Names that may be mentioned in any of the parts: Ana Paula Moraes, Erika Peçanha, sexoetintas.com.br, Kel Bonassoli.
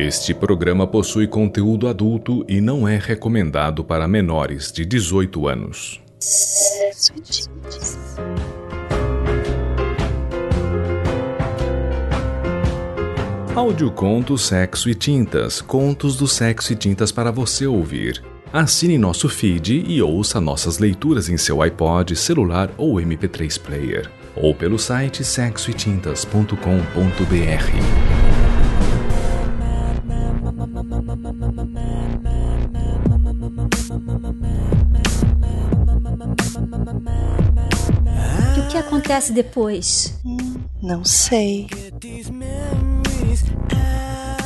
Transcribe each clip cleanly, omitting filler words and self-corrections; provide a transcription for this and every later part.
Este programa possui conteúdo adulto e não é recomendado para menores de 18 anos. Audioconto Sexo e Tintas, contos do Sexo e Tintas para você ouvir. Assine nosso feed e ouça nossas leituras em seu iPod, celular ou MP3 player, ou pelo site sexoetintas.com.br. O que acontece depois? Não sei.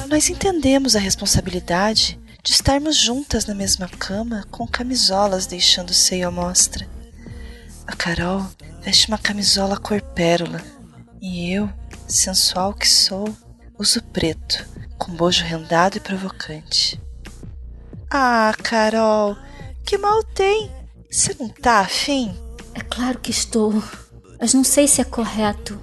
Nós entendemos a responsabilidade de estarmos juntas na mesma cama, com camisolas deixando o seio à mostra. A Carol veste uma camisola cor pérola e eu, sensual que sou, uso preto, com bojo rendado e provocante. Ah, Carol, que mal tem? Você não tá afim? É claro que estou, mas não sei se é correto.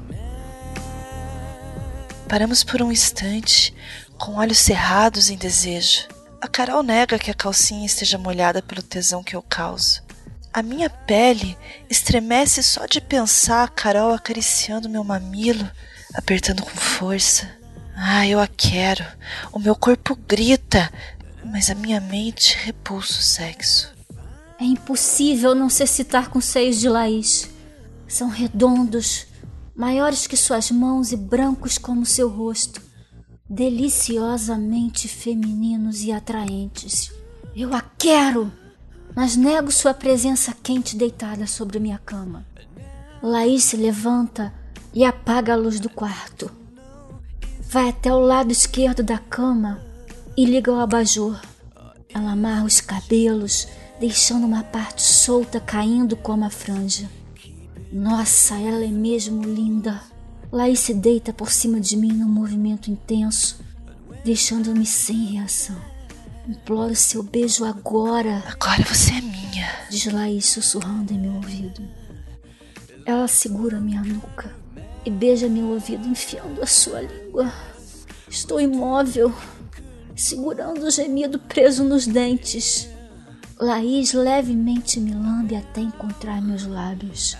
Paramos por um instante, com olhos cerrados em desejo. A Carol nega que a calcinha esteja molhada pelo tesão que eu causo. A minha pele estremece só de pensar a Carol acariciando meu mamilo, apertando com força. Ah, eu a quero. O meu corpo grita, mas a minha mente repulsa o sexo. É impossível não se excitar com seios de Laís. São redondos, maiores que suas mãos e brancos como seu rosto, deliciosamente femininos e atraentes. Eu a quero, mas nego sua presença quente deitada sobre minha cama. Laís se levanta e apaga a luz do quarto. Vai até o lado esquerdo da cama e liga o abajur. Ela amarra os cabelos, deixando uma parte solta caindo como a franja. Nossa, ela é mesmo linda. Laís se deita por cima de mim num movimento intenso, deixando-me sem reação. Imploro seu beijo agora. Agora você é minha, diz Laís sussurrando em meu ouvido. Ela segura minha nuca e beija meu ouvido enfiando a sua língua. Estou imóvel, segurando o gemido preso nos dentes. Laís levemente me lambe até encontrar meus lábios.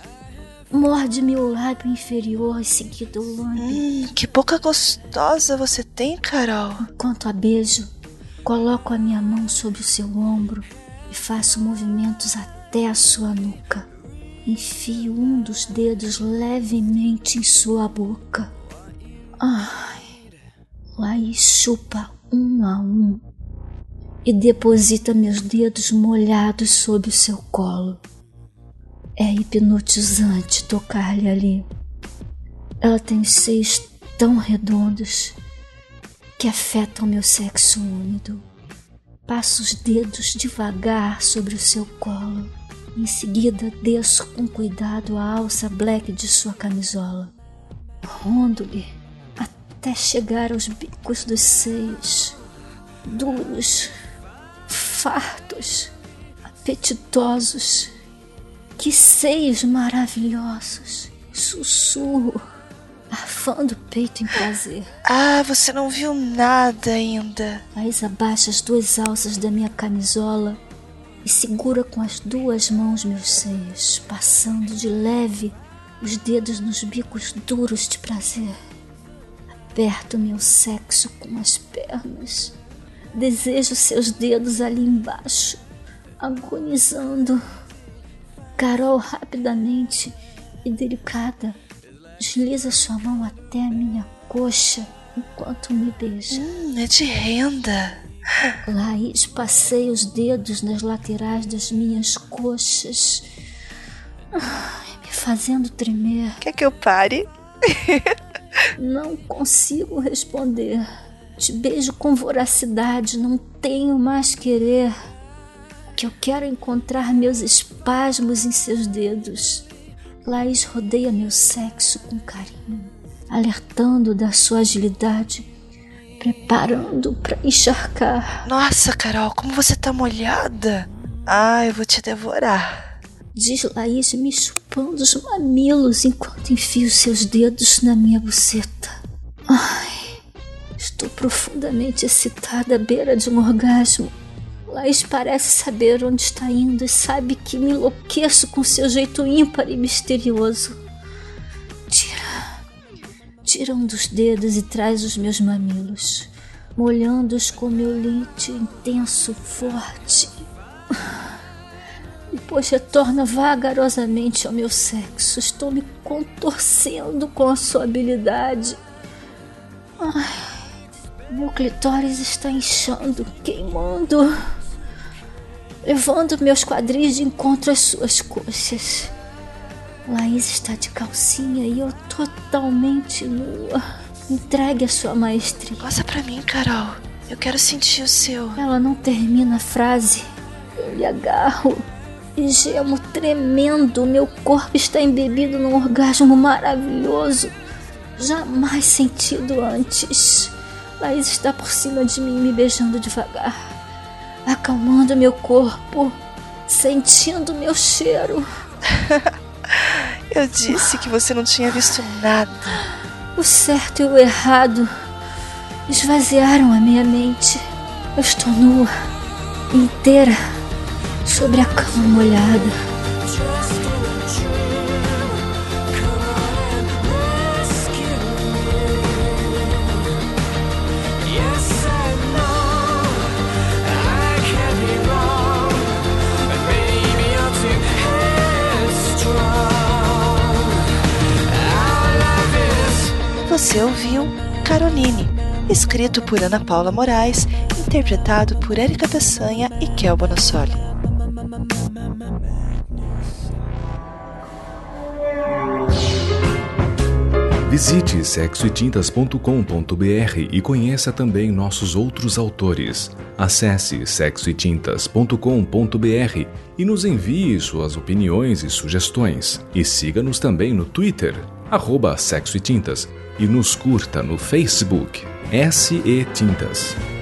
Morde meu lábio inferior e seguido o lambe. Que boca gostosa você tem, Carol. Enquanto a beijo, coloco a minha mão sobre o seu ombro e faço movimentos até a sua nuca. Enfio um dos dedos levemente em sua boca. Ai, Laís chupa um a um e deposita meus dedos molhados sob o seu colo. É hipnotizante tocar-lhe ali. Ela tem os seios tão redondos que afetam meu sexo úmido. Passo os dedos devagar sobre o seu colo. Em seguida, desço com cuidado a alça black de sua camisola, rondo-lhe até chegar aos bicos dos seios, duros, fartos, apetitosos. Que seios maravilhosos! Sussurro, arfando o peito em prazer. Ah, você não viu nada ainda. Laís abaixa as duas alças da minha camisola e segura com as duas mãos meus seios, passando de leve os dedos nos bicos duros de prazer. Aperto meu sexo com as pernas. Desejo seus dedos ali embaixo, agonizando. Carol rapidamente e delicada desliza sua mão até a minha coxa enquanto me beija. É de renda. Laís passeia os dedos nas laterais das minhas coxas, me fazendo tremer. Quer que eu pare? Não consigo responder. Te beijo com voracidade, não tenho mais querer. Que eu quero encontrar meus espasmos em seus dedos. Laís rodeia meu sexo com carinho, alertando da sua agilidade, preparando para encharcar. Nossa, Carol, como você tá molhada! Ah, eu vou te devorar, diz Laís me chupando os mamilos enquanto enfio seus dedos na minha buceta. Ai, Estou profundamente excitada à beira de um orgasmo. Laís parece saber onde está indo e sabe que me enlouqueço com seu jeito ímpar e misterioso. Tira um dos dedos e traz os meus mamilos, molhando-os com meu leite intenso, forte. Depois retorna vagarosamente ao meu sexo. Estou me contorcendo com a sua habilidade. Meu clitóris está inchando, queimando, levando meus quadris de encontro às suas coxas. Laís está de calcinha e eu totalmente nua, entregue à sua maestria. Goza pra mim, Carol. Eu quero sentir o seu. Ela não termina a frase. Eu lhe agarro e gemo tremendo. Meu corpo está embebido num orgasmo maravilhoso, jamais sentido antes. Laís está por cima de mim, me beijando devagar, acalmando meu corpo, sentindo meu cheiro. Eu disse que você não tinha visto nada. O certo e o errado esvaziaram a minha mente. Eu estou nua, inteira, sobre a cama molhada. Você ouviu Caroline, escrito por Ana Paula Moraes, interpretado por Erika Peçanha e Kel Bonassoli. Visite sexoetintas.com.br e conheça também nossos outros autores. Acesse sexoetintas.com.br e nos envie suas opiniões e sugestões. E siga-nos também no Twitter, @sexoetintas. E nos curta no Facebook, SE Tintas.